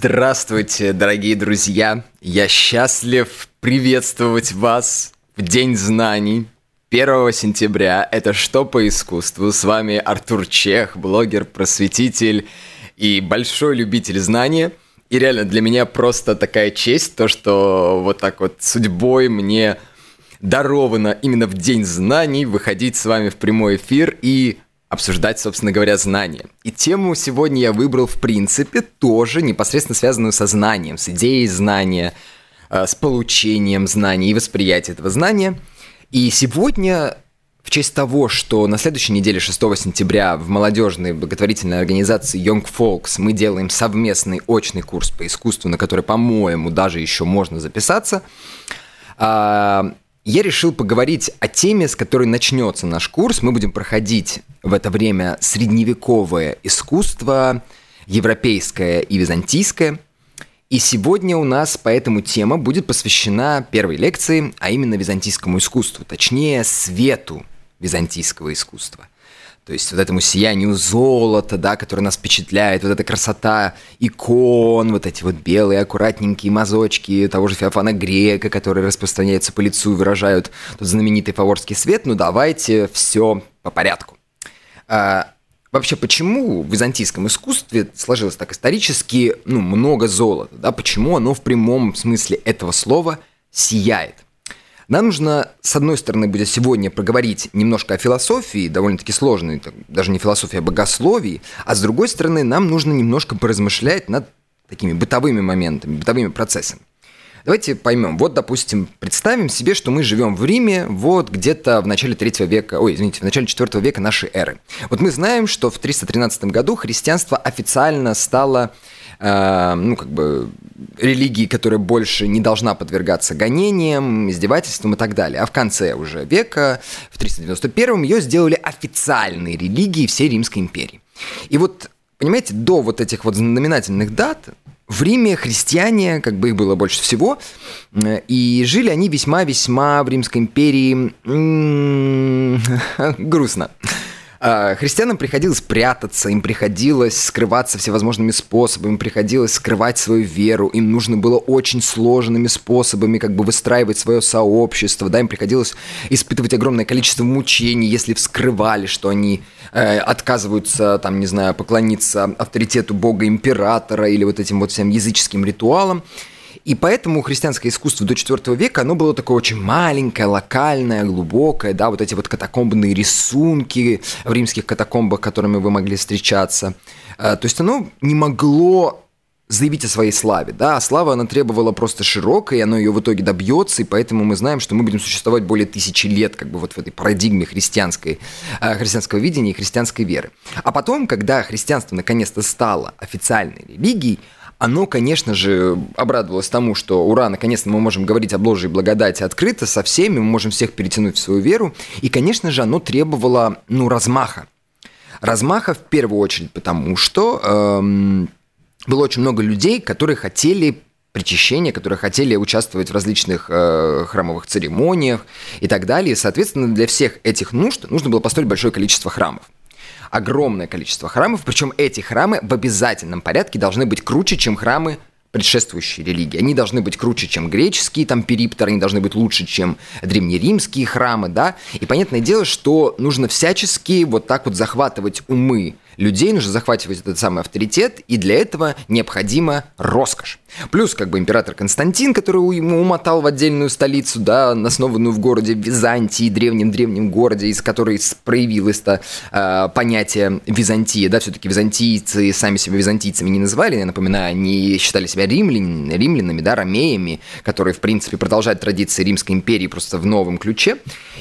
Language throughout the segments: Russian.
Здравствуйте, дорогие друзья! Я счастлив приветствовать вас в День знаний 1 сентября. Это «Что по искусству?». С вами Артур Чех, блогер, просветитель и большой любитель знания. И реально для меня просто такая честь, то, что вот так вот судьбой мне даровано именно в День знаний выходить с вами в прямой эфир и обсуждать, собственно говоря, знания. И тему сегодня я выбрал, в принципе, тоже непосредственно связанную со знанием, с идеей знания, с получением знаний и восприятием этого знания. И сегодня, в честь того, что на следующей неделе, 6 сентября, в молодежной благотворительной организации Young Folks мы делаем совместный очный курс по искусству, на который, по-моему, даже еще можно записаться, я решил поговорить о теме, с которой начнется наш курс. Мы будем проходить в это время средневековое искусство, европейское и византийское. И сегодня у нас поэтому тема будет посвящена первой лекции, а именно византийскому искусству, точнее свету византийского искусства. То есть вот этому сиянию золота, да, которое нас впечатляет, вот эта красота икон, вот эти вот белые аккуратненькие мазочки того же Феофана Грека, которые распространяются по лицу и выражают тот знаменитый фаворский свет. Ну давайте все по порядку. Вообще, почему в византийском искусстве сложилось так исторически много золота? Да? Почему оно в прямом смысле этого слова сияет? Нам нужно, с одной стороны, будет сегодня проговорить немножко о философии, довольно-таки сложной, даже не философии, а богословии, а с другой стороны, нам нужно немножко поразмышлять над такими бытовыми моментами, бытовыми процессами. Давайте поймем. Вот, допустим, представим себе, что мы живем в Риме вот где-то в начале 4 века нашей эры. Вот мы знаем, что в 313 году христианство официально стало религии, которая больше не должна подвергаться гонениям, издевательствам и так далее. А в конце уже века, в 391-м, ее сделали официальной религией всей Римской империи. И вот, понимаете, до вот этих вот знаменательных дат в Риме христиане, их было больше всего, и жили они весьма-весьма в Римской империи грустно. Христианам приходилось прятаться, им приходилось скрываться всевозможными способами, им приходилось скрывать свою веру, им нужно было очень сложными способами выстраивать свое сообщество, да, им приходилось испытывать огромное количество мучений, если вскрывали, что они отказываются, поклониться авторитету бога-императора или вот этим вот всем языческим ритуалам. И поэтому христианское искусство до IV века, оно было такое очень маленькое, локальное, глубокое, да, вот эти вот катакомбные рисунки в римских катакомбах, которыми вы могли встречаться. То есть оно не могло заявить о своей славе, да, а слава она требовала просто широкой, и оно ее в итоге добьется, и поэтому мы знаем, что мы будем существовать более 1000 лет, в этой парадигме христианского видения и христианской веры. А потом, когда христианство наконец-то стало официальной религией, оно, конечно же, обрадовалось тому, что ура, наконец-то мы можем говорить об Божьей благодати открыто со всеми, мы можем всех перетянуть в свою веру. И, конечно же, оно требовало, размаха. Размаха в первую очередь потому, что было очень много людей, которые хотели причащения, которые хотели участвовать в различных храмовых церемониях и так далее. И, соответственно, для всех этих нужд нужно было построить большое количество храмов. Огромное количество храмов, причем эти храмы в обязательном порядке должны быть круче, чем храмы предшествующей религии. Они должны быть круче, чем греческие, периптор, они должны быть лучше, чем древнеримские храмы, да. И понятное дело, что нужно всячески захватывать умы людей, нужно захватывать этот самый авторитет, и для этого необходима роскошь. Плюс император Константин, который ему умотал в отдельную столицу, да, основанную в городе Византии, древнем-древнем городе, из которой проявилось-то понятие Византии, да, все-таки византийцы сами себя византийцами не называли, я напоминаю, они считали себя римлянами, да, ромеями, которые, в принципе, продолжают традиции Римской империи просто в новом ключе,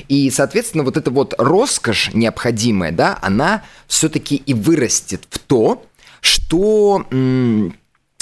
и, соответственно, вот эта вот роскошь необходимая, да, она все-таки и вырастет в то, что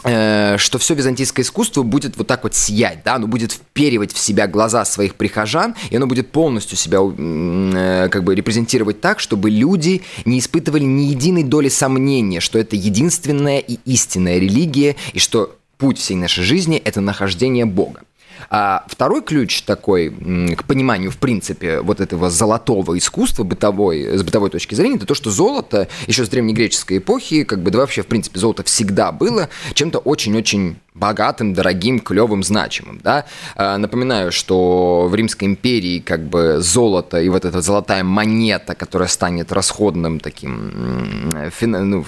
все византийское искусство будет вот так вот сиять, да, оно будет вперивать в себя глаза своих прихожан, и оно будет полностью себя репрезентировать так, чтобы люди не испытывали ни единой доли сомнения, что это единственная и истинная религия, и что путь всей нашей жизни – это нахождение Бога. А второй ключ такой к пониманию, в принципе, вот этого золотого искусства бытовой, с бытовой точки зрения, это то, что золото еще с древнегреческой эпохи, как бы, да вообще, в принципе, золото всегда было чем-то очень-очень богатым, дорогим, клевым, значимым, да. Напоминаю, что в Римской империи, как бы, золото и вот эта золотая монета, которая станет расходным таким,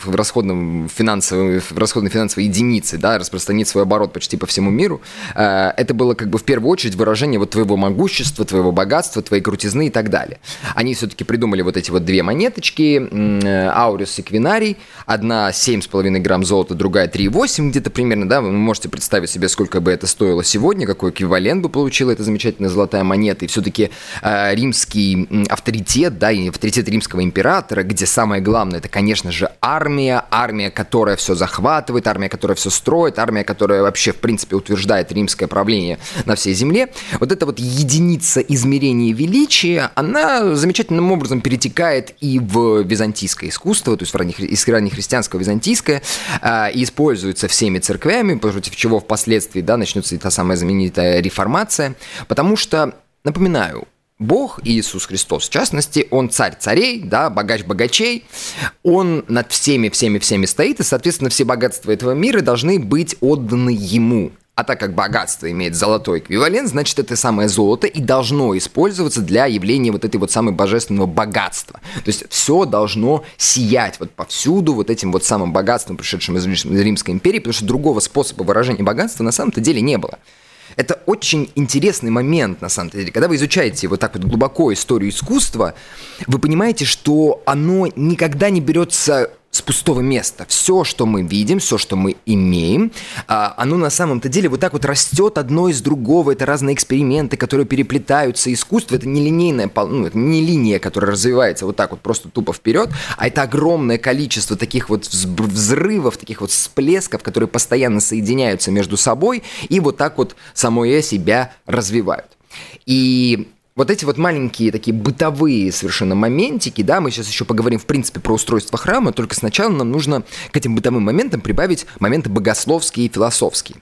расходной финансовой единицей, да, распространит свой оборот почти по всему миру, это было, как бы, в первую очередь выражение вот твоего могущества, твоего богатства, твоей крутизны и так далее. Они все-таки придумали вот эти вот две монеточки, аурис и квинарий, одна 7,5 грамм золота, другая 3,8 где-то примерно, да, вы можете представить себе, сколько бы это стоило сегодня, какой эквивалент бы получила эта замечательная золотая монета, и все-таки римский авторитет, да, и авторитет римского императора, где самое главное, это, конечно же, армия, которая все захватывает, армия, которая все строит, армия, которая вообще, в принципе, утверждает римское правление на всей земле. Вот эта вот единица измерения величия, она замечательным образом перетекает и в византийское искусство, то есть в раннехристианское византийское, и используется всеми церквями, против чего впоследствии, да, начнется и та самая знаменитая реформация, потому что, напоминаю, Бог и Иисус Христос, в частности, Он царь царей, да, богач богачей, Он над всеми-всеми-всеми стоит, и, соответственно, все богатства этого мира должны быть отданы Ему. А так как богатство имеет золотой эквивалент, значит, это самое золото и должно использоваться для явления вот этой вот самой божественного богатства. То есть все должно сиять вот повсюду вот этим вот самым богатством, пришедшим из Римской империи, потому что другого способа выражения богатства на самом-то деле не было. Это очень интересный момент, на самом деле. Когда вы изучаете вот так вот глубоко историю искусства, вы понимаете, что оно никогда не берется с пустого места. Все, что мы видим, все, что мы имеем, оно на самом-то деле вот так вот растет одно из другого. Это разные эксперименты, которые переплетаются. Искусство — это не линейная, это не линия, которая развивается вот так вот просто тупо вперед, а это огромное количество таких вот взрывов, таких вот всплесков, которые постоянно соединяются между собой и вот так вот самое себя развивают. И вот эти вот маленькие такие бытовые совершенно моментики, да, мы сейчас еще поговорим, в принципе, про устройство храма, только сначала нам нужно к этим бытовым моментам прибавить моменты богословские и философские.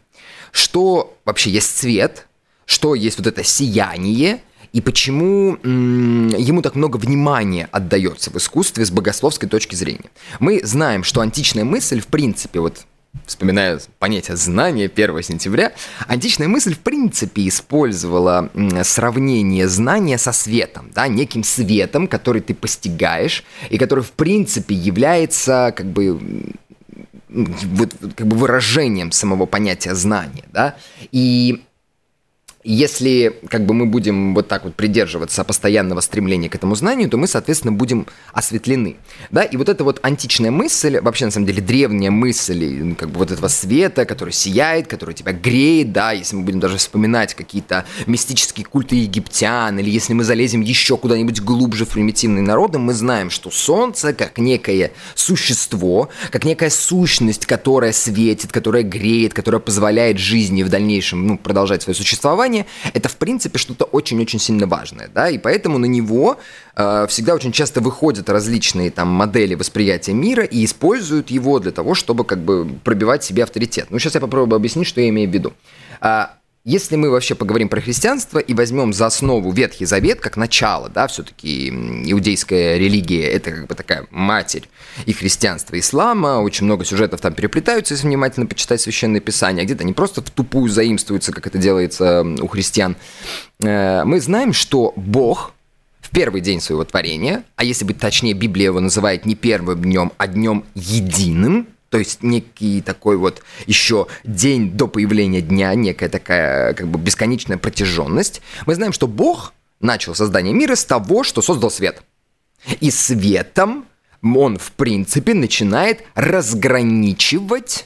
Что вообще есть цвет, что есть вот это сияние, и почему ему так много внимания отдается в искусстве с богословской точки зрения. Мы знаем, что античная мысль, в принципе, вот вспоминаю понятие «знание» 1 сентября, античная мысль в принципе использовала сравнение знания со светом, да, неким светом, который ты постигаешь и который в принципе является как бы выражением самого понятия знания, да, и если как бы мы будем вот так вот придерживаться постоянного стремления к этому знанию, то мы, соответственно, будем осветлены. Да? И вот эта вот античная мысль, вообще, на самом деле, древняя мысль, как бы вот этого света, который сияет, который тебя греет, да, если мы будем даже вспоминать какие-то мистические культы египтян, или если мы залезем еще куда-нибудь глубже в примитивные народы, мы знаем, что солнце как некое существо, как некая сущность, которая светит, которая греет, которая позволяет жизни в дальнейшем, ну, продолжать свое существование, это, в принципе, что-то очень-очень сильно важное, да, и поэтому на него всегда очень часто выходят различные там модели восприятия мира и используют его для того, чтобы как бы пробивать себе авторитет. Ну, сейчас я попробую объяснить, что я имею в виду. Если мы вообще поговорим про христианство и возьмем за основу Ветхий Завет как начало, да, все-таки иудейская религия – это как бы такая матерь и христианства, и ислама, очень много сюжетов там переплетаются, если внимательно почитать Священное Писание, где-то они просто в тупую заимствуются, как это делается у христиан. Мы знаем, что Бог в первый день своего творения, а если быть точнее, Библия его называет не первым днем, а днем единым, то есть некий такой вот еще день до появления дня, некая такая как бы бесконечная протяженность. Мы знаем, что Бог начал создание мира с того, что создал свет. И светом он, в принципе, начинает разграничивать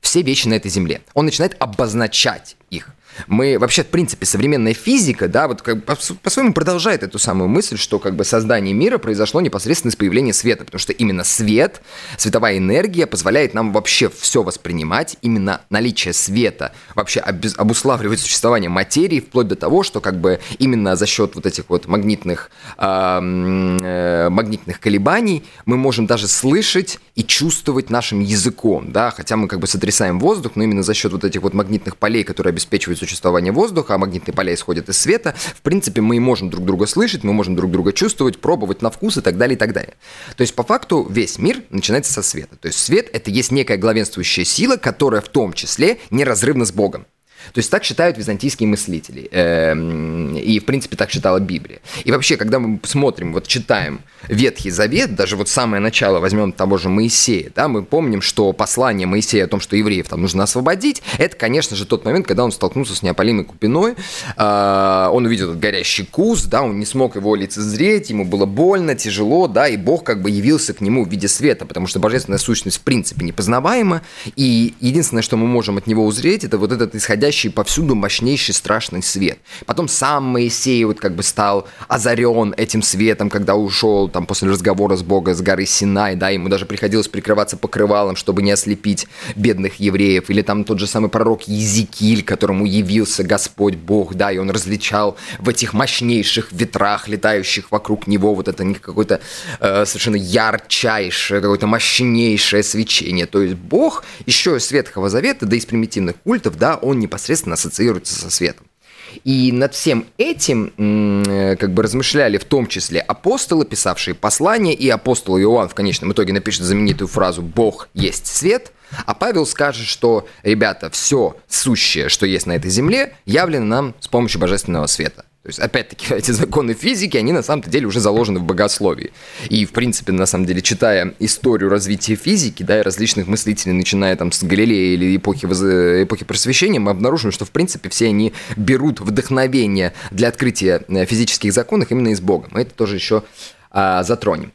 все вещи на этой земле. Он начинает обозначать их. Мы вообще, в принципе, современная физика, да, вот как бы по-своему продолжает эту самую мысль, что как бы создание мира произошло непосредственно с появления света, потому что именно свет, световая энергия позволяет нам вообще все воспринимать, именно наличие света вообще обуславливает существование материи, вплоть до того, что как бы именно за счет вот этих вот магнитных колебаний мы можем даже слышать и чувствовать нашим языком, да, хотя мы как бы сотрясаем воздух, но именно за счет вот этих вот магнитных полей, которые обеспечивают обеспечивают существование воздуха, а магнитные поля исходят из света. В принципе, мы можем друг друга слышать, мы можем друг друга чувствовать, пробовать на вкус и так далее, и так далее. То есть, по факту, весь мир начинается со света. То есть, свет — это есть некая главенствующая сила, которая в том числе неразрывна с Богом. То есть так считают византийские мыслители. И, в принципе, так считала Библия. И вообще, когда мы смотрим, вот читаем Ветхий Завет, даже вот самое начало, возьмем того же Моисея, да, мы помним, что послание Моисея о том, что евреев там нужно освободить, это, конечно же, тот момент, когда он столкнулся с неопалимой купиной, он увидел этот горящий куст, да, он не смог его лицезреть, ему было больно, тяжело, да, и Бог как бы явился к нему в виде света, потому что божественная сущность, в принципе, непознаваема, и единственное, что мы можем от него узреть, это вот этот исходящий повсюду мощнейший страшный свет. Потом сам Моисей вот как бы стал озарен этим светом, когда ушел там после разговора с Богом с горы Синай, да, ему даже приходилось прикрываться покрывалом, чтобы не ослепить бедных евреев, или там тот же самый пророк Иезекииль, которому явился Господь Бог, да, и он различал в этих мощнейших ветрах, летающих вокруг него, вот это какое-то совершенно ярчайшее, какое-то мощнейшее свечение. То есть Бог еще из Ветхого Завета, да и из примитивных культов, да, он непосредственно ассоциируется со светом. И над всем этим как бы размышляли в том числе апостолы, писавшие послания, и апостол Иоанн в конечном итоге напишет знаменитую фразу «Бог есть свет», а Павел скажет, что, ребята, все сущее, что есть на этой земле, явлено нам с помощью божественного света. То есть, опять-таки, эти законы физики, они на самом-то деле уже заложены в богословии. И, в принципе, на самом деле, читая историю развития физики, да, и различных мыслителей, начиная там с Галилея или эпохи Просвещения, мы обнаружим, что, в принципе, все они берут вдохновение для открытия физических законов именно из Бога. Мы это тоже еще затронем.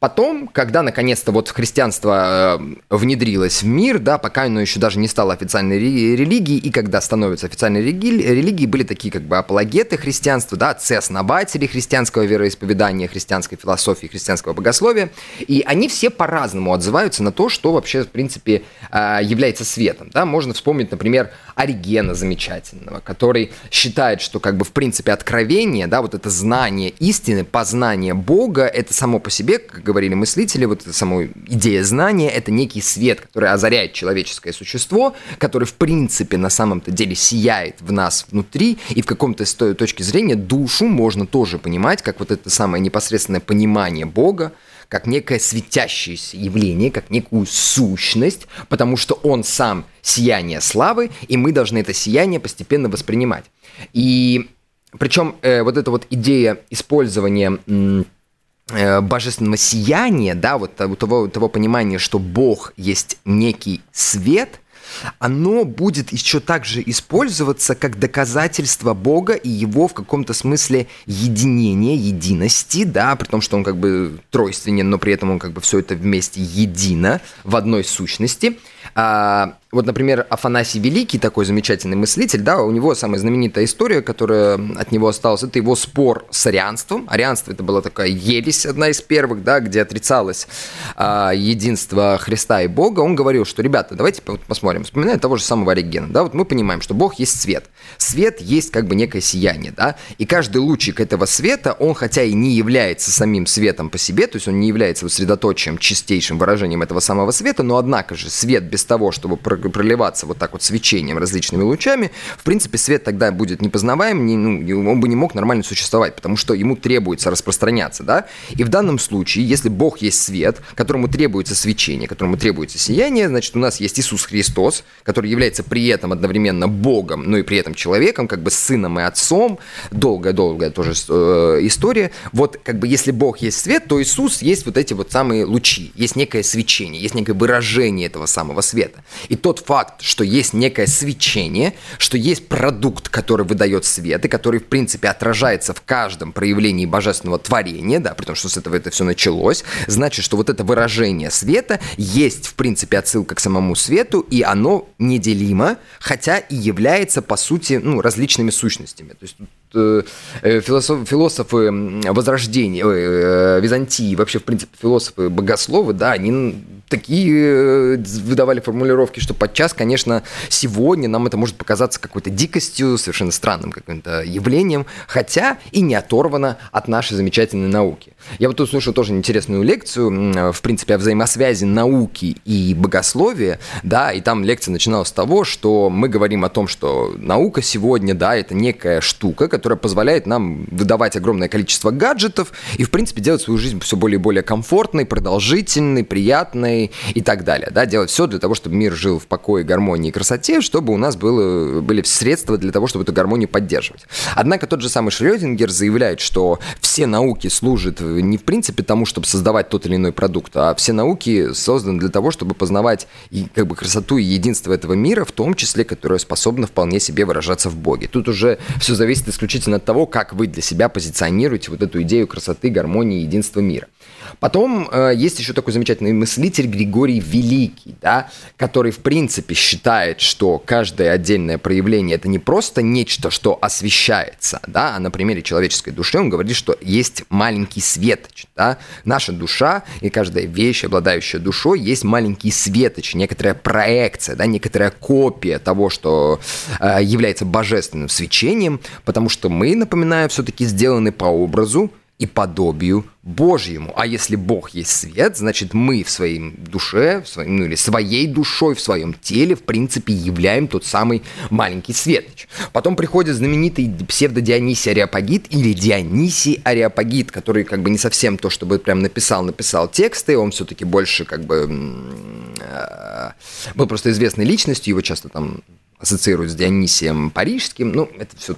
Потом, когда наконец-то вот христианство внедрилось в мир, да, пока оно еще даже не стало официальной религией, и когда становится официальной религией, были такие как бы апологеты христианства, да, отцы-основатели христианского вероисповедания, христианской философии, христианского богословия, и они все по-разному отзываются на то, что вообще, в принципе, является светом, да. Можно вспомнить, например, Оригена замечательного, который считает, что как бы в принципе откровение, да, вот это знание истины, познание Бога, это само по себе, как бы говорили мыслители, вот эта сама идея знания — это некий свет, который озаряет человеческое существо, который, в принципе, на самом-то деле сияет в нас внутри, и в каком-то с той точки зрения душу можно тоже понимать, как вот это самое непосредственное понимание Бога, как некое светящееся явление, как некую сущность, потому что он сам сияние славы, и мы должны это сияние постепенно воспринимать. И причем вот эта вот идея использования божественного сияния, да, вот того понимания, что Бог есть некий свет, оно будет еще также использоваться как доказательство Бога и его в каком-то смысле единения, единости, да, при том, что он как бы тройственен, но при этом он как бы все это вместе едино в одной сущности. Вот, например, Афанасий Великий, такой замечательный мыслитель, да, у него самая знаменитая история, которая от него осталась, это его спор с арианством. Арианство — это была такая ересь, одна из первых, да, где отрицалось единство Христа и Бога. Он говорил, что, ребята, давайте посмотрим, вспоминаем того же самого Оригена, да, вот мы понимаем, что Бог есть свет. Свет есть как бы некое сияние, да, и каждый лучик этого света, он хотя и не является самим светом по себе, то есть он не является средоточием, чистейшим выражением этого самого света, но однако же свет без того, чтобы проливаться вот так вот свечением, различными лучами, в принципе, свет тогда будет непознаваем, он бы не мог нормально существовать, потому что ему требуется распространяться, да, и в данном случае, если Бог есть свет, которому требуется свечение, которому требуется сияние, значит, у нас есть Иисус Христос, который является при этом одновременно Богом, но и при этом человеком, как бы сыном и отцом, долгая-долгая тоже история, вот как бы если Бог есть свет, то Иисус есть вот эти вот самые лучи, есть некое свечение, есть некое выражение этого самого света, и тот факт, что есть некое свечение, что есть продукт, который выдает свет, и который, в принципе, отражается в каждом проявлении божественного творения, да, при том, что с этого это все началось, значит, что вот это выражение света есть, в принципе, отсылка к самому свету, и оно неделимо, хотя и является, по сути, ну, различными сущностями. То есть философы Возрождения, Византии, вообще, в принципе, философы-богословы, да, они такие выдавали формулировки, что подчас, конечно, сегодня нам это может показаться какой-то дикостью, совершенно странным каким-то явлением, хотя и не оторвано от нашей замечательной науки. Я вот тут слушал тоже интересную лекцию, в принципе, о взаимосвязи науки и богословия, да, и там лекция начиналась с того, что мы говорим о том, что наука сегодня, да, это некая штука, которая позволяет нам выдавать огромное количество гаджетов и, в принципе, делать свою жизнь все более и более комфортной, продолжительной, приятной и так далее, да, делать все для того, чтобы мир жил в покое, гармонии и красоте, чтобы у нас были средства для того, чтобы эту гармонию поддерживать. Однако тот же самый Шрёдингер заявляет, что все науки служат не в принципе тому, чтобы создавать тот или иной продукт, а все науки созданы для того, чтобы познавать и, как бы, красоту и единство этого мира, в том числе, которое способно вполне себе выражаться в Боге. Тут уже все зависит исключительно от того, как вы для себя позиционируете вот эту идею красоты, гармонии и единства мира. Потом есть еще такой замечательный мыслитель Григорий Великий, да, который, в принципе, считает, что каждое отдельное проявление – это не просто нечто, что освещается, да, а на примере человеческой души он говорит, что есть маленький светоч. Да. Наша душа и каждая вещь, обладающая душой, есть маленький светоч, некоторая проекция, да, некоторая копия того, что является божественным свечением, потому что мы, напоминаю, все-таки сделаны по образу и подобию Божьему. А если Бог есть свет, значит, мы в своей душе, своей душой, в своем теле, в принципе, являем тот самый маленький светоч. Потом приходит знаменитый псевдо-Дионисий Ареопагит или Дионисий Ареопагит, который как бы не совсем то, чтобы прям написал тексты, он все-таки больше как бы был просто известной личностью, его часто там ассоциируют с Дионисием Парижским, ну, это все,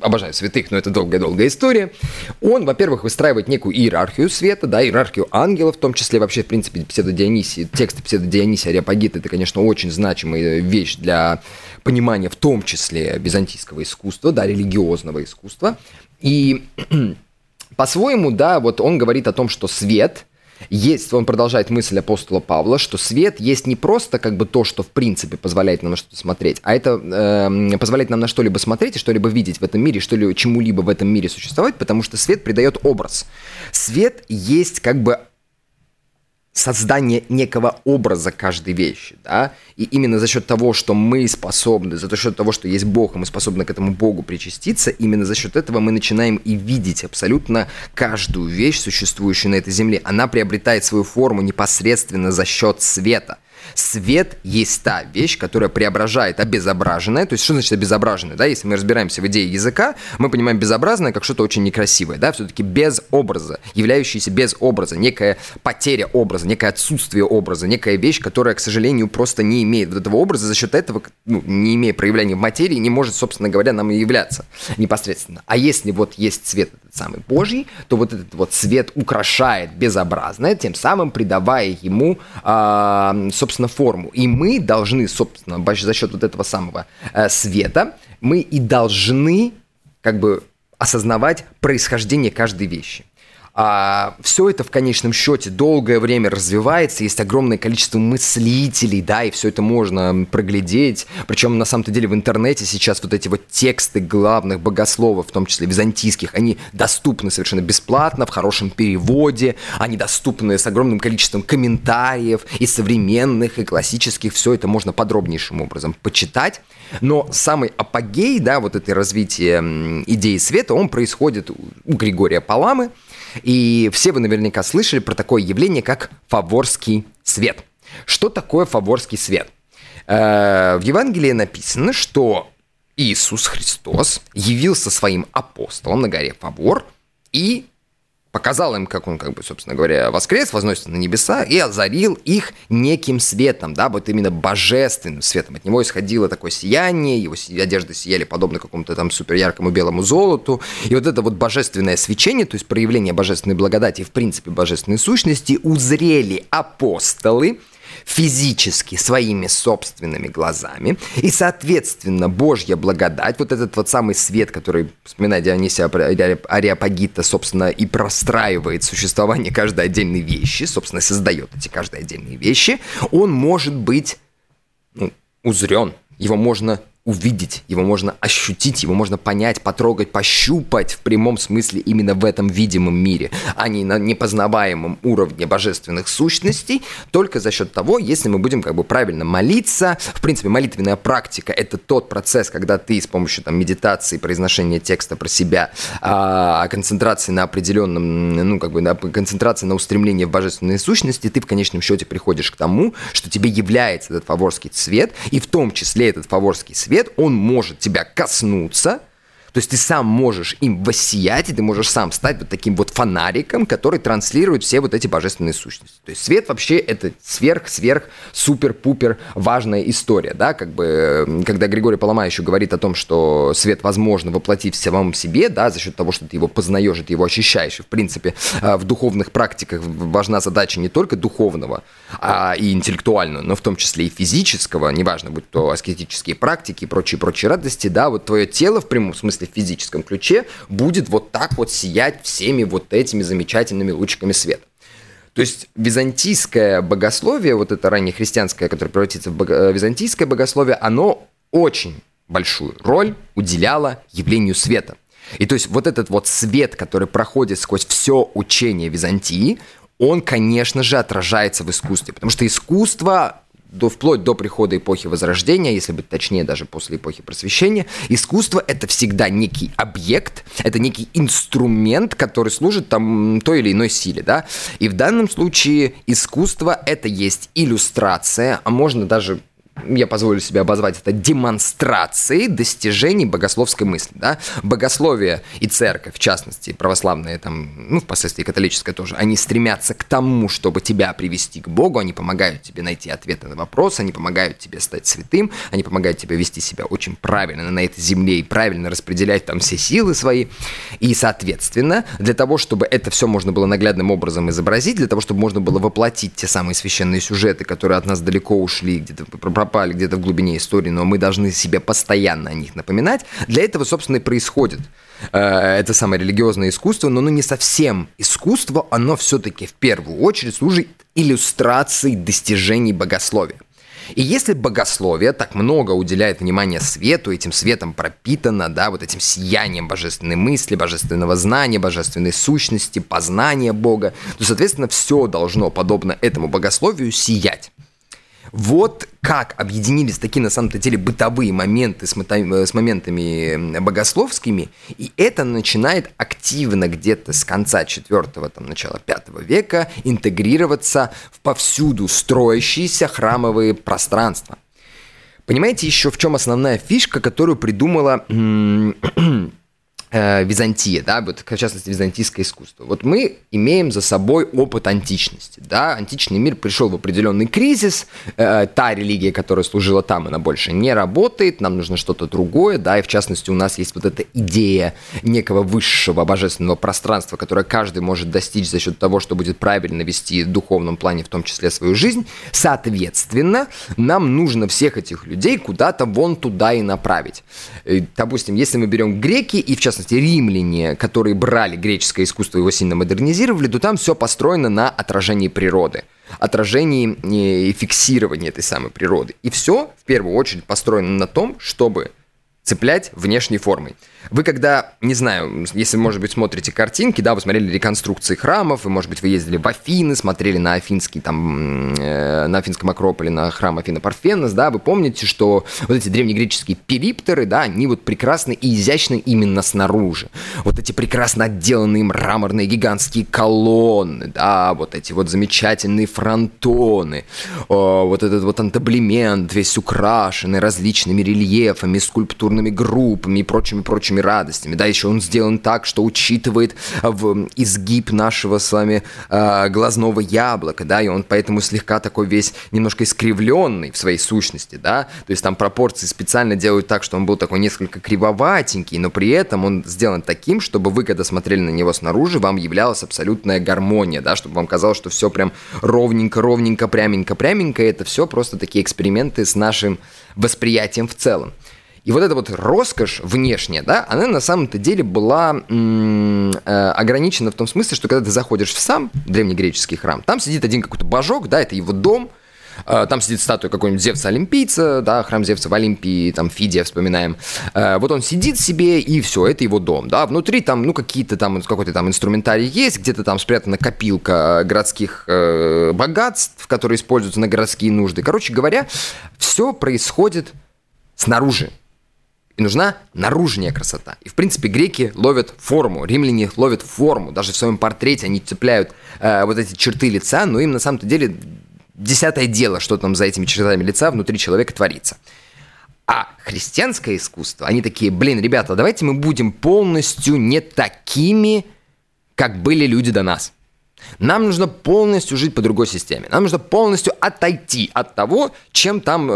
обожаю святых, но это долгая-долгая история. Он, во-первых, выстраивает некую иерархию света, да, иерархию ангелов, в том числе вообще, в принципе, псевдо-Дионисий, тексты псевдо-Дионисия Ареопагита, это, конечно, очень значимая вещь для понимания, в том числе, византийского искусства, да, религиозного искусства. И по-своему, да, вот он говорит о том, что свет есть, он продолжает мысль апостола Павла, что свет есть не просто как бы то, что в принципе позволяет нам на что-то смотреть, а это позволяет нам на что-либо смотреть и что-либо видеть в этом мире, что-либо чему-либо в этом мире существовать, потому что свет придает образ. Свет есть как бы создание некого образа каждой вещи, да, и именно за счет того, что мы способны, за счет того, что есть Бог, и мы способны к этому Богу причаститься, именно за счет этого мы начинаем и видеть абсолютно каждую вещь, существующую на этой земле. Она приобретает свою форму непосредственно за счет света. Свет есть та вещь, которая преображает обезображенное. То есть что значит обезображенное? Да? Если мы разбираемся в идее языка, мы понимаем безобразное как что-то очень некрасивое. Да? Все-таки без образа, являющееся без образа, некая потеря образа, некое отсутствие образа, некая вещь, которая, к сожалению, просто не имеет вот этого образа, за счет этого, ну, не имея проявления в материи, не может, собственно говоря, нам и являться непосредственно. А если вот есть свет этот самый Божий, то вот этот вот свет украшает безобразное, тем самым придавая ему, собственно, форму. И мы должны, собственно, за счет вот этого самого света, мы и должны как бы осознавать происхождение каждой вещи. Все это в конечном счете долгое время развивается, есть огромное количество мыслителей, да, и все это можно проглядеть, причем на самом-то деле в интернете сейчас вот эти вот тексты главных богословов, в том числе византийских, они доступны совершенно бесплатно, в хорошем переводе, они доступны с огромным количеством комментариев и современных, и классических, все это можно подробнейшим образом почитать, но самый апогей, да, вот это развитие идеи света, он происходит у Григория Паламы. И все вы наверняка слышали про такое явление, как фаворский свет. Что такое фаворский свет? В Евангелии написано, что Иисус Христос явился своим апостолам на горе Фавор и показал им, как он, как бы, собственно говоря, воскрес, возносится на небеса и озарил их неким светом, да, вот именно божественным светом. От него исходило такое сияние, его одежды сияли подобно какому-то там суперяркому белому золоту. И вот это вот божественное свечение, то есть проявление божественной благодати и, в принципе, божественной сущности, узрели апостолы физически своими собственными глазами, и, соответственно, Божья благодать, вот этот вот самый свет, который, вспоминая Дионисия Ареопагита, собственно, и простраивает существование каждой отдельной вещи, собственно, создает эти каждые отдельные вещи, он может быть, ну, узрен, его можно увидеть, его можно ощутить, его можно понять, потрогать, пощупать в прямом смысле именно в этом видимом мире, а не на непознаваемом уровне божественных сущностей, только за счет того, если мы будем как бы правильно молиться. В принципе, молитвенная практика — это тот процесс, когда ты с помощью там, медитации, произношения текста про себя, концентрации на определенном, концентрации на устремлении в божественные сущности, ты в конечном счете приходишь к тому, что тебе является этот фаворский цвет, и в том числе этот фаворский цвет, он может тебя коснуться, то есть ты сам можешь им воссиять, и ты можешь сам стать вот таким вот фонариком, который транслирует все вот эти божественные сущности. То есть свет вообще это сверх-сверх супер-пупер важная история, да, как бы, когда Григорий Паламарь еще говорит о том, что свет возможно воплотить в самом себе, да, за счет того, что ты его познаешь, и ты его ощущаешь, и в принципе в духовных практиках важна задача не только духовного и интеллектуального, но в том числе и физического, неважно, будь то аскетические практики и прочие-прочие радости, да, вот твое тело в прямом смысле в физическом ключе будет вот так вот сиять всеми вот этими замечательными лучиками света. То есть византийское богословие, вот это ранее христианское, которое превратится в византийское богословие, оно очень большую роль уделяло явлению света. И то есть вот этот вот свет, который проходит сквозь все учение Византии, он, конечно же, отражается в искусстве, потому что искусство... вплоть до прихода эпохи Возрождения, если быть точнее, даже после эпохи Просвещения, искусство — это всегда некий объект, это некий инструмент, который служит там той или иной силе, да, и в данном случае искусство — это есть иллюстрация, а можно даже, я позволю себе обозвать это демонстрацией достижений богословской мысли, да, богословие и церковь, в частности, православные там, впоследствии католическая тоже, они стремятся к тому, чтобы тебя привести к Богу, они помогают тебе найти ответы на вопросы, они помогают тебе стать святым, они помогают тебе вести себя очень правильно на этой земле и правильно распределять там все силы свои, и, соответственно, для того, чтобы это все можно было наглядным образом изобразить, для того, чтобы можно было воплотить те самые священные сюжеты, которые от нас далеко ушли, где-то пропали где-то в глубине истории, но мы должны себе постоянно о них напоминать. Для этого, собственно, и происходит это самое религиозное искусство, но оно не совсем искусство, оно все-таки в первую очередь служит иллюстрацией достижений богословия. И если богословие так много уделяет внимания свету, этим светом пропитано, да, вот этим сиянием божественной мысли, божественного знания, божественной сущности, познания Бога, то, соответственно, все должно, подобно этому богословию, сиять. Вот как объединились такие, на самом-то деле, бытовые моменты с моментами богословскими, и это начинает активно где-то с конца IV, начала V века интегрироваться в повсюду строящиеся храмовые пространства. Понимаете еще, в чем основная фишка, которую придумала Византия, да, вот, в частности, византийское искусство. Вот мы имеем за собой опыт античности, да, античный мир пришел в определенный кризис, та религия, которая служила там, она больше не работает, нам нужно что-то другое, да, и в частности у нас есть вот эта идея некого высшего божественного пространства, которое каждый может достичь за счет того, что будет правильно вести в духовном плане, в том числе свою жизнь, соответственно, нам нужно всех этих людей куда-то вон туда и направить. И, допустим, если мы берем греки и, в частности, римляне, которые брали греческое искусство и его сильно модернизировали, то там все построено на отражении природы, отражении и фиксировании этой самой природы. И все, в первую очередь, построено на том, чтобы цеплять внешней формой. Вы когда, не знаю, если, может быть, смотрите картинки, да, вы смотрели реконструкции храмов, вы, может быть, вы ездили в Афины, смотрели на афинский, там, на афинском Акрополе, на храм Афина Парфенос, да, вы помните, что вот эти древнегреческие пилиптеры, да, они вот прекрасны и изящны именно снаружи. Вот эти прекрасно отделанные мраморные гигантские колонны, да, вот эти вот замечательные фронтоны, вот этот вот антаблемент, весь украшенный различными рельефами, скульптурами, группами и прочими радостями. Да, еще он сделан так, что учитывает изгиб нашего с вами глазного яблока, да, и он поэтому слегка такой весь немножко искривленный в своей сущности, да, то есть там пропорции специально делают так, что он был такой несколько кривоватенький, но при этом он сделан таким, чтобы вы, когда смотрели на него снаружи, вам являлась абсолютная гармония, да, чтобы вам казалось, что все прям ровненько, пряменько, это все просто такие эксперименты с нашим восприятием в целом. И вот эта вот роскошь внешняя, да, она на самом-то деле была ограничена в том смысле, что когда ты заходишь в сам древнегреческий храм, там сидит один какой-то божок, да, это его дом, Там сидит статуя какой-нибудь Зевса-олимпийца, да, храм Зевса в Олимпии, там Фидия вспоминаем. Вот он сидит себе, и все, это его дом, да. Внутри там, ну, какие-то там, какой-то там инструментарий есть, где-то там спрятана копилка городских богатств, которые используются на городские нужды. Короче говоря, все происходит снаружи. И нужна наружная красота. И, в принципе, греки ловят форму, римляне ловят форму. Даже в своем портрете они цепляют вот эти черты лица, но им на самом-то деле десятое дело, что там за этими чертами лица внутри человека творится. А христианское искусство, они такие, блин, ребята, давайте мы будем полностью не такими, как были люди до нас. Нам нужно полностью жить по другой системе. Нам нужно полностью отойти от того, чем там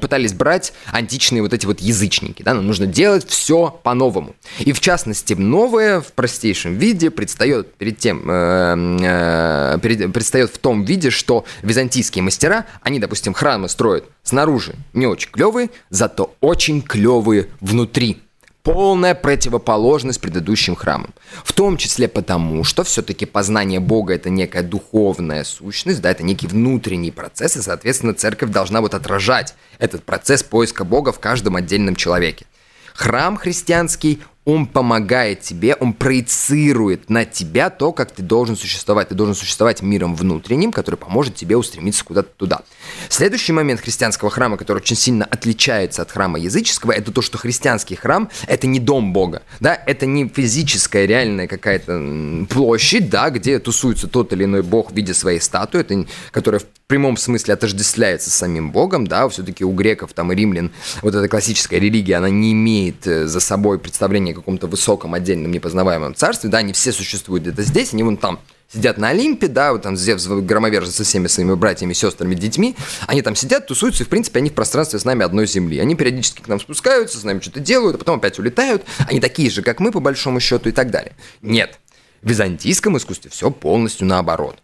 пытались брать античные вот эти вот язычники. Да? Нам нужно делать все по-новому. И в частности, новое в простейшем виде предстает предстает в том виде, что византийские мастера, они, допустим, храмы строят снаружи не очень клевые, зато очень клевые внутри. Полная противоположность предыдущим храмам. В том числе потому, что все-таки познание Бога — это некая духовная сущность, да, это некий внутренний процесс, и, соответственно, церковь должна вот отражать этот процесс поиска Бога в каждом отдельном человеке. Храм христианский, он помогает тебе, он проецирует на тебя то, как ты должен существовать. Ты должен существовать миром внутренним, который поможет тебе устремиться куда-то туда. Следующий момент христианского храма, который очень сильно отличается от храма языческого, это то, что христианский храм – это не дом Бога, да, это не физическая реальная какая-то площадь, да, где тусуется тот или иной Бог в виде своей статуи, это, которая в прямом смысле отождествляется с самим Богом, да, все-таки у греков там и римлян вот эта классическая религия, она не имеет за собой представления о каком-то высоком, отдельном, непознаваемом царстве, да, они все существуют где-то здесь, они вон там сидят на Олимпе, да, вот там Зевс громовержец со всеми своими братьями, сестрами, детьми, они там сидят, тусуются, и, в принципе, они в пространстве с нами одной земли. Они периодически к нам спускаются, с нами что-то делают, а потом опять улетают, они такие же, как мы, по большому счету, и так далее. Нет, в византийском искусстве все полностью наоборот.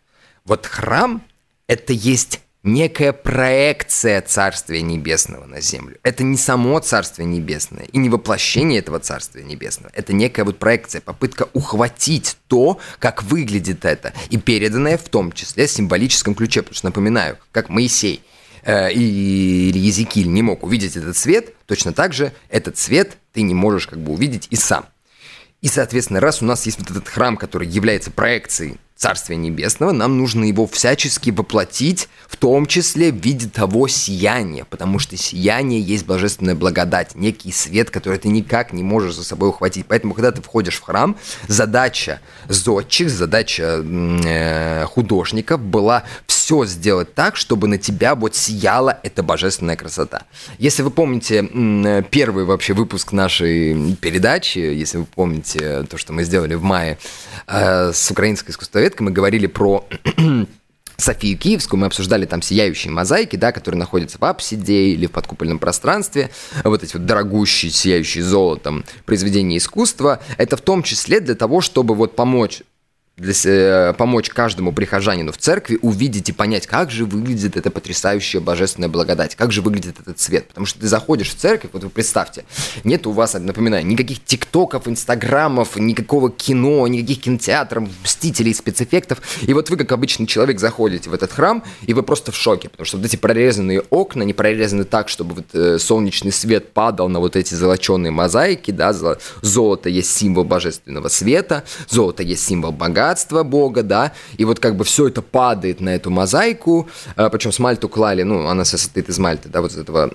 Вот храм — это есть некая проекция Царствия Небесного на землю. Это не само Царствие Небесное и не воплощение этого Царствия Небесного. Это некая вот проекция, попытка ухватить то, как выглядит это, и переданное в том числе в символическом ключе. Потому что, напоминаю, как Моисей и Иезекииль не мог увидеть этот свет, точно так же этот свет ты не можешь как бы увидеть и сам. И, соответственно, раз у нас есть вот этот храм, который является проекцией Царствия Небесного, нам нужно его всячески воплотить, в том числе в виде того сияния, потому что сияние есть божественная благодать, некий свет, который ты никак не можешь за собой ухватить. Поэтому, когда ты входишь в храм, задача зодчих, задача художников была все сделать так, чтобы на тебя вот сияла эта божественная красота. Если вы помните первый вообще выпуск нашей передачи, если вы помните то, что мы сделали в мае с украинской искусствоведкой, мы говорили про Софию Киевскую, мы обсуждали там сияющие мозаики, да, которые находятся в апсиде или в подкупольном пространстве, вот эти вот дорогущие, сияющие золотом произведения искусства. Это в том числе для того, чтобы вот помочь каждому прихожанину в церкви увидеть и понять, как же выглядит эта потрясающая божественная благодать, как же выглядит этот свет. Потому что ты заходишь в церковь, вот вы представьте, нет у вас, напоминаю, никаких тиктоков, инстаграмов, никакого кино, никаких кинотеатров, мстителей, спецэффектов. И вот вы, как обычный человек, заходите в этот храм, и вы просто в шоке, потому что вот эти прорезанные окна, они прорезаны так, чтобы вот солнечный свет падал на вот эти золоченые мозаики, да, золото есть символ божественного света, золото есть символ богатства, Бога, да, и вот как бы все это падает на эту мозаику, причем смальту клали, ну, она состоит из мальты, да, вот из этого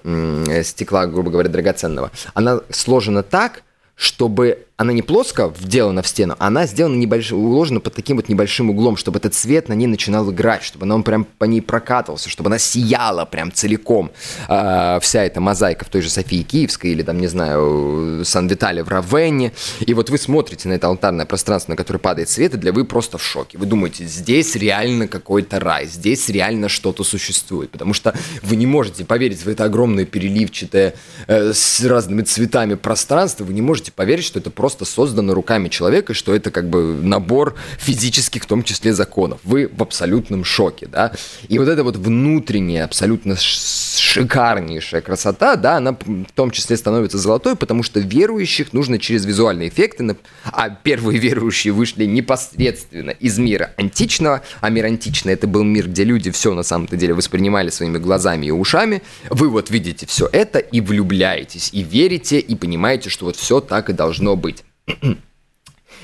стекла, грубо говоря, драгоценного, она сложена так, чтобы она не плоско вделана в стену, она сделана уложена под таким вот небольшим углом, чтобы этот свет на ней начинал играть, чтобы он прям по ней прокатывался, чтобы она сияла прям целиком, вся эта мозаика в той же Софии Киевской или там, не знаю, Сан-Витале в Равенне. И вот вы смотрите на это алтарное пространство, на которое падает свет, и вы просто в шоке. Вы думаете, здесь реально какой-то рай, здесь реально что-то существует, потому что вы не можете поверить в это огромное переливчатое с разными цветами пространство, вы не можете можете поверить, что это просто создано руками человека, что это как бы набор физических, в том числе, законов. Вы в абсолютном шоке, да. И вот эта вот внутренняя, абсолютно шикарнейшая красота, да, она в том числе становится золотой, потому что верующих нужно через визуальные эффекты, а первые верующие вышли непосредственно из мира античного, а мир античный — это был мир, где люди все на самом-то деле воспринимали своими глазами и ушами. Вы вот видите все это и влюбляетесь, и верите, и понимаете, что вот все так и должно быть.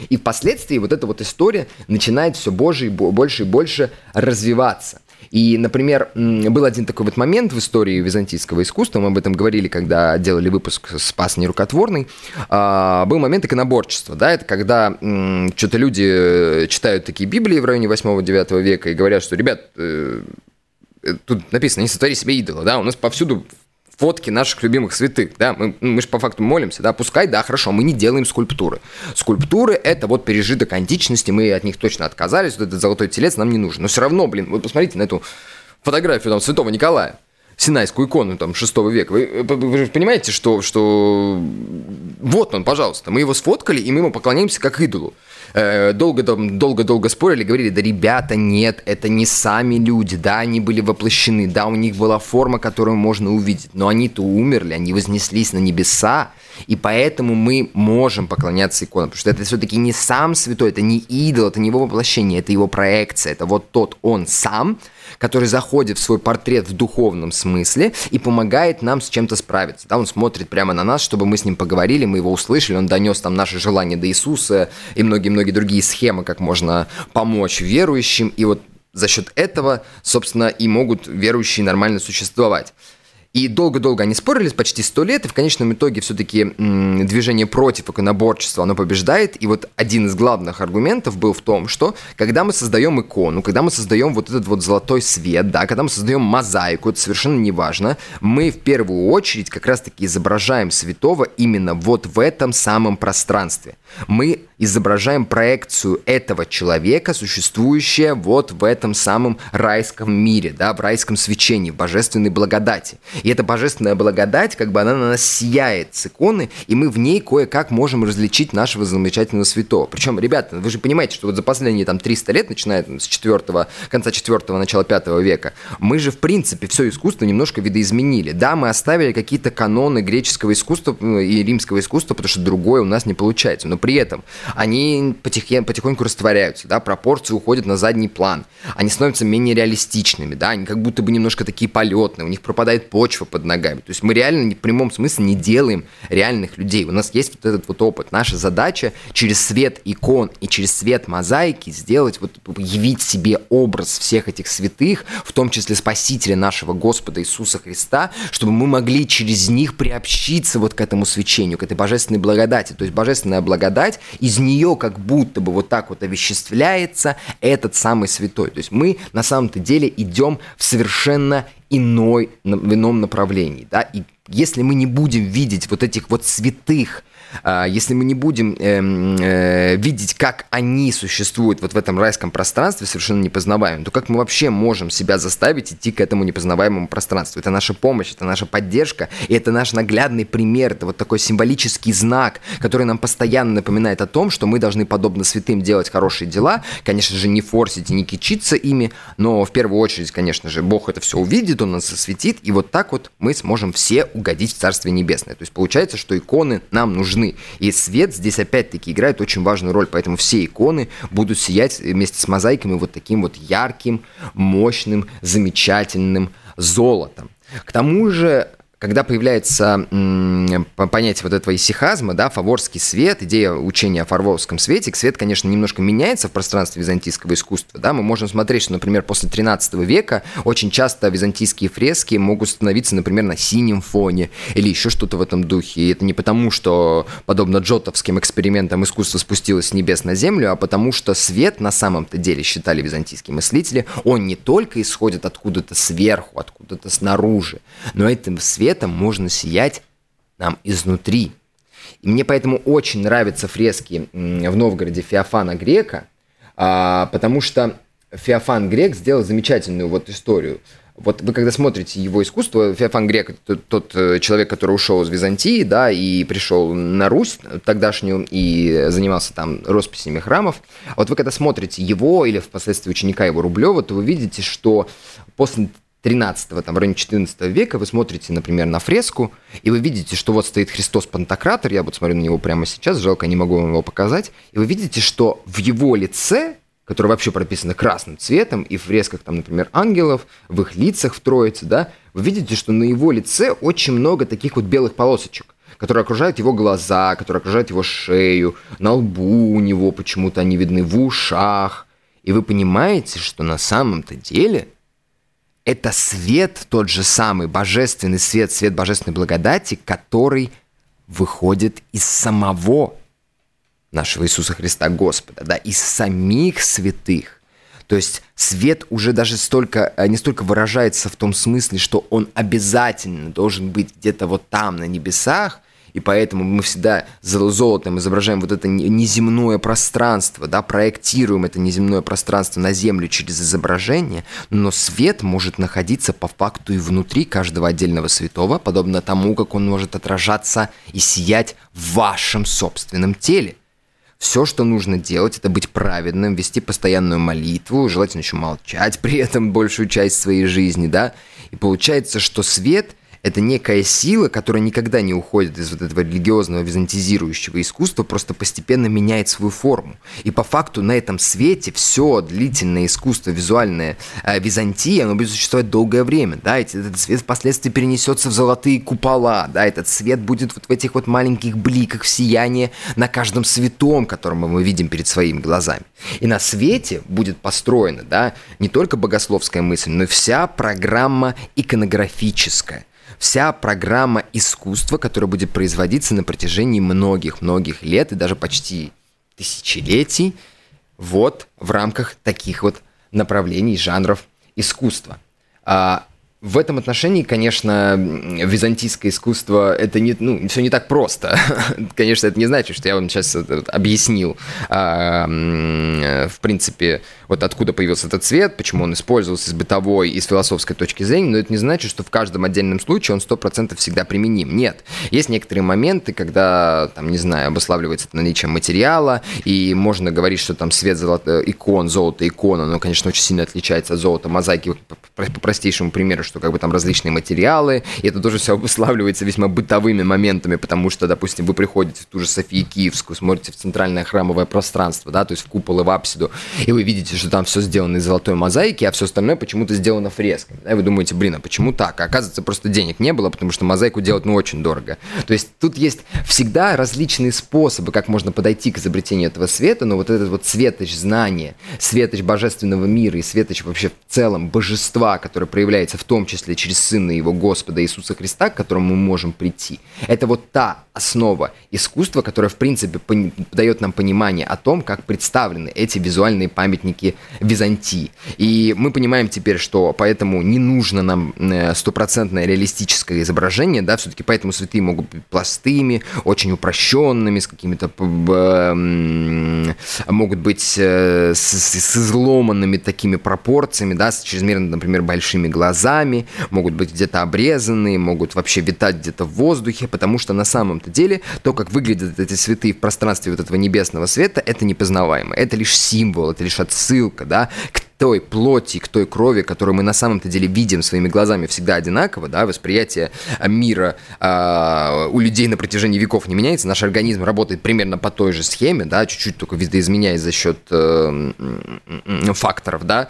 И впоследствии вот эта вот история начинает все больше и больше развиваться. И, например, был один такой вот момент в истории византийского искусства, мы об этом говорили, когда делали выпуск «Спас нерукотворный», был момент иконоборчества, да, это когда что-то люди читают такие Библии в районе 8-9 века и говорят, что, ребят, тут написано, не сотвори себе идола, да, у нас повсюду фотки наших любимых святых, да, мы же по факту молимся, да, пускай, да, хорошо, мы не делаем скульптуры. Скульптуры — это вот пережиток античности, мы от них точно отказались, вот этот золотой телец нам не нужен. Но все равно, блин, вот посмотрите на эту фотографию там святого Николая, Синайскую икону там 6 века. Вы же понимаете, что вот он, пожалуйста, мы его сфоткали, и мы ему поклоняемся как идолу. Долго спорили, говорили, да, ребята, нет, это не сами люди, да, они были воплощены, да, у них была форма, которую можно увидеть, но они-то умерли, они вознеслись на небеса, и поэтому мы можем поклоняться иконам, потому что это все-таки не сам святой, это не идол, это не его воплощение, это его проекция, это вот тот он сам, который заходит в свой портрет в духовном смысле и помогает нам с чем-то справиться. Да, он смотрит прямо на нас, чтобы мы с ним поговорили, мы его услышали, он донес там наши желания до Иисуса и многие-многие другие схемы, как можно помочь верующим. И вот за счет этого, собственно, и могут верующие нормально существовать. И долго-долго они спорились, почти 100 лет, и в конечном итоге все-таки движение против иконоборчества, оно побеждает. И вот один из главных аргументов был в том, что когда мы создаем икону, когда мы создаем вот этот вот золотой свет, да, когда мы создаем мозаику, это совершенно неважно, мы в первую очередь как раз-таки изображаем святого именно вот в этом самом пространстве. Мы изображаем проекцию этого человека, существующего вот в этом самом райском мире, да, в райском свечении, в божественной благодати. И эта божественная благодать, как бы она на нас сияет с иконы, и мы в ней кое-как можем различить нашего замечательного святого. Причем, ребята, вы же понимаете, что вот за последние там 300 лет, начиная с конца 4-го, начала 5 века, мы же, в принципе, все искусство немножко видоизменили. Да, мы оставили какие-то каноны греческого искусства и римского искусства, потому что другое у нас не получается. Но при этом они потихоньку растворяются, да, пропорции уходят на задний план, они становятся менее реалистичными, да, они как будто бы немножко такие полетные, у них пропадает почва под ногами. То есть мы реально в прямом смысле не делаем реальных людей. У нас есть вот этот вот опыт. Наша задача через свет икон и через свет мозаики сделать, вот явить себе образ всех этих святых, в том числе Спасителя нашего Господа Иисуса Христа, чтобы мы могли через них приобщиться вот к этому свечению, к этой божественной благодати. То есть божественная благодать, из нее как будто бы вот так вот овеществляется этот самый святой. То есть мы на самом-то деле идем в совершенно ином направлении, да, и если мы не будем видеть вот этих вот святых, если мы не будем видеть, как они существуют вот в этом райском пространстве, совершенно непознаваемым, то как мы вообще можем себя заставить идти к этому непознаваемому пространству? Это наша помощь, это наша поддержка, и это наш наглядный пример, это вот такой символический знак, который нам постоянно напоминает о том, что мы должны, подобно святым, делать хорошие дела, конечно же, не форсить и не кичиться ими, но в первую очередь, конечно же, Бог это все увидит, Он нас осветит, и вот так вот мы сможем все угодить в Царствие Небесное. То есть получается, что иконы нам нужны. И свет здесь опять-таки играет очень важную роль, поэтому все иконы будут сиять вместе с мозаиками вот таким вот ярким, мощным, замечательным золотом. К тому же, когда появляется понятие вот этого исихазма, да, фаворский свет, идея учения о фаворском свете, свет, конечно, немножко меняется в пространстве византийского искусства, да, мы можем смотреть, что, например, после 13 века очень часто византийские фрески могут становиться, например, на синем фоне или еще что-то в этом духе, и это не потому, что, подобно джотовским экспериментам, искусство спустилось с небес на землю, а потому что свет, на самом-то деле, считали византийские мыслители, он не только исходит откуда-то сверху, откуда-то снаружи, но это свет можно сиять нам изнутри. И мне поэтому очень нравятся фрески в Новгороде Феофана Грека, потому что Феофан Грек сделал замечательную вот историю. Вот вы когда смотрите его искусство, Феофан Грек, тот человек, который ушел из Византии, да, и пришел на Русь тогдашнюю и занимался там росписями храмов, а вот вы когда смотрите его или впоследствии ученика его Рублева, то вы видите, что после 13-го, там, в районе 14 века вы смотрите, например, на фреску, и вы видите, что вот стоит Христос Пантократор, я вот смотрю на него прямо сейчас, жалко, не могу вам его показать, и вы видите, что в его лице, которое вообще прописано красным цветом, и в фресках, там, например, ангелов, в их лицах в Троице, да, вы видите, что на его лице очень много таких вот белых полосочек, которые окружают его глаза, которые окружают его шею, на лбу у него почему-то они видны, в ушах, и вы понимаете, что на самом-то деле... Это свет тот же самый, божественный свет, свет божественной благодати, который выходит из самого нашего Иисуса Христа Господа, да, из самих святых. То есть свет уже даже столько, не столько выражается в том смысле, что он обязательно должен быть где-то вот там, на небесах, и поэтому мы всегда золотом изображаем вот это неземное пространство, да, проектируем это неземное пространство на Землю через изображение, но свет может находиться по факту и внутри каждого отдельного святого, подобно тому, как он может отражаться и сиять в вашем собственном теле. Все, что нужно делать, это быть праведным, вести постоянную молитву, желательно еще молчать при этом большую часть своей жизни, да, и получается, что свет... Это некая сила, которая никогда не уходит из вот этого религиозного византизирующего искусства, просто постепенно меняет свою форму. И по факту на этом свете все длительное искусство визуальное Византии, оно будет существовать долгое время. Да? Этот свет впоследствии перенесется в золотые купола. Да? Этот свет будет вот в этих вот маленьких бликах сияния на каждом святом, которого мы видим перед своими глазами. И на свете будет построена, да, не только богословская мысль, но и вся программа иконографическая. Вся программа искусства, которая будет производиться на протяжении многих-многих лет и даже почти тысячелетий, вот в рамках таких вот направлений, жанров искусства. В этом отношении, конечно, византийское искусство, это не, ну, все не так просто. Конечно, это не значит, что я вам сейчас объяснил, в принципе, вот откуда появился этот цвет, почему он использовался с бытовой и с философской точки зрения, но это не значит, что в каждом отдельном случае он 100% всегда применим. Нет. Есть некоторые моменты, когда, там, не знаю, обуславливается наличие материала, и можно говорить, что там свет золото икон, оно, конечно, очень сильно отличается от золота мозаики, по простейшему примеру, что как бы там различные материалы, и это тоже все обуславливается весьма бытовыми моментами, потому что, допустим, вы приходите в ту же Софию Киевскую, смотрите в центральное храмовое пространство, да, то есть в купол и в апсиду, и вы видите, что там все сделано из золотой мозаики, а все остальное почему-то сделано фресками. Да, и вы думаете, блин, а почему так? А оказывается, просто денег не было, потому что мозаику делать, ну, очень дорого. То есть тут есть всегда различные способы, как можно подойти к изобретению этого света, но вот этот вот светоч знания, светоч божественного мира и светоч вообще в целом божества, которое проявляется в том, в том числе через Сына Его Господа Иисуса Христа, к которому мы можем прийти. Это вот та основа искусства, которая, в принципе, дает нам понимание о том, как представлены эти визуальные памятники Византии. И мы понимаем теперь, что поэтому не нужно нам стопроцентное реалистическое изображение, да, все-таки поэтому святые могут быть пластыми, очень упрощенными, с какими-то... могут быть с изломанными такими пропорциями, да, с чрезмерно, например, большими глазами, могут быть где-то обрезаны, могут вообще витать где-то в воздухе, потому что на самом-то деле то, как выглядят эти святые в пространстве вот этого небесного света, это непознаваемо. Это лишь символ, это лишь отсылка, да, к той плоти, к той крови, которую мы на самом-то деле видим своими глазами всегда одинаково, да, восприятие мира у людей на протяжении веков не меняется, наш организм работает примерно по той же схеме, да, чуть-чуть только видоизменяясь за счет факторов, да,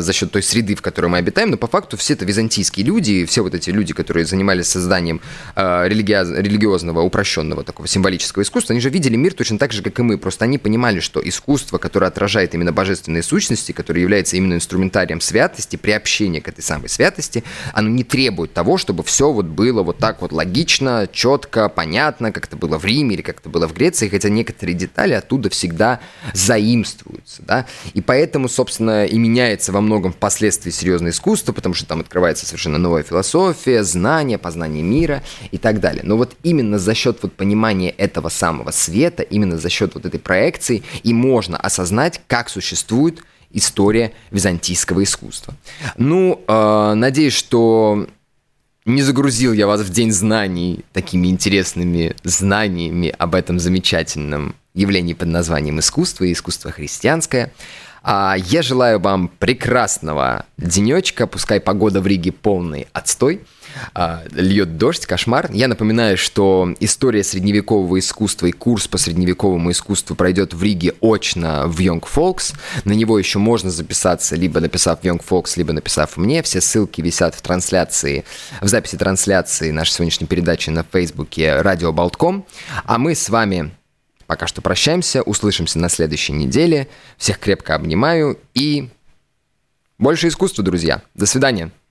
за счет той среды, в которой мы обитаем, но по факту все это византийские люди, все вот эти люди, которые занимались созданием религиозного, упрощенного такого символического искусства, они же видели мир точно так же, как и мы, просто они понимали, что искусство, которое отражает именно божественные сущности, который является именно инструментарием святости, приобщения к этой самой святости, оно не требует того, чтобы все вот было вот так вот логично, четко, понятно, как это было в Риме или как это было в Греции, хотя некоторые детали оттуда всегда заимствуются, да, и поэтому, собственно, и меняется во многом впоследствии серьезное искусство, потому что там открывается совершенно новая философия, знания, познание мира и так далее. Но вот именно за счет вот понимания этого самого света, именно за счет вот этой проекции и можно осознать, как существует история византийского искусства. Ну, надеюсь, что не загрузил я вас в День знаний такими интересными знаниями об этом замечательном явлении под названием искусство и искусство христианское. Я желаю вам прекрасного денечка, пускай погода в Риге полный отстой, льет дождь, кошмар. Я напоминаю, что история средневекового искусства и курс по средневековому искусству пройдет в Риге очно в Young Folks. На него еще можно записаться, либо написав Young Folks, либо написав мне. Все ссылки висят в трансляции, в записи трансляции нашей сегодняшней передачи на Фейсбуке «Радио Балтком». А мы с вами... пока что прощаемся, услышимся на следующей неделе. Всех крепко обнимаю и больше искусства, друзья. До свидания.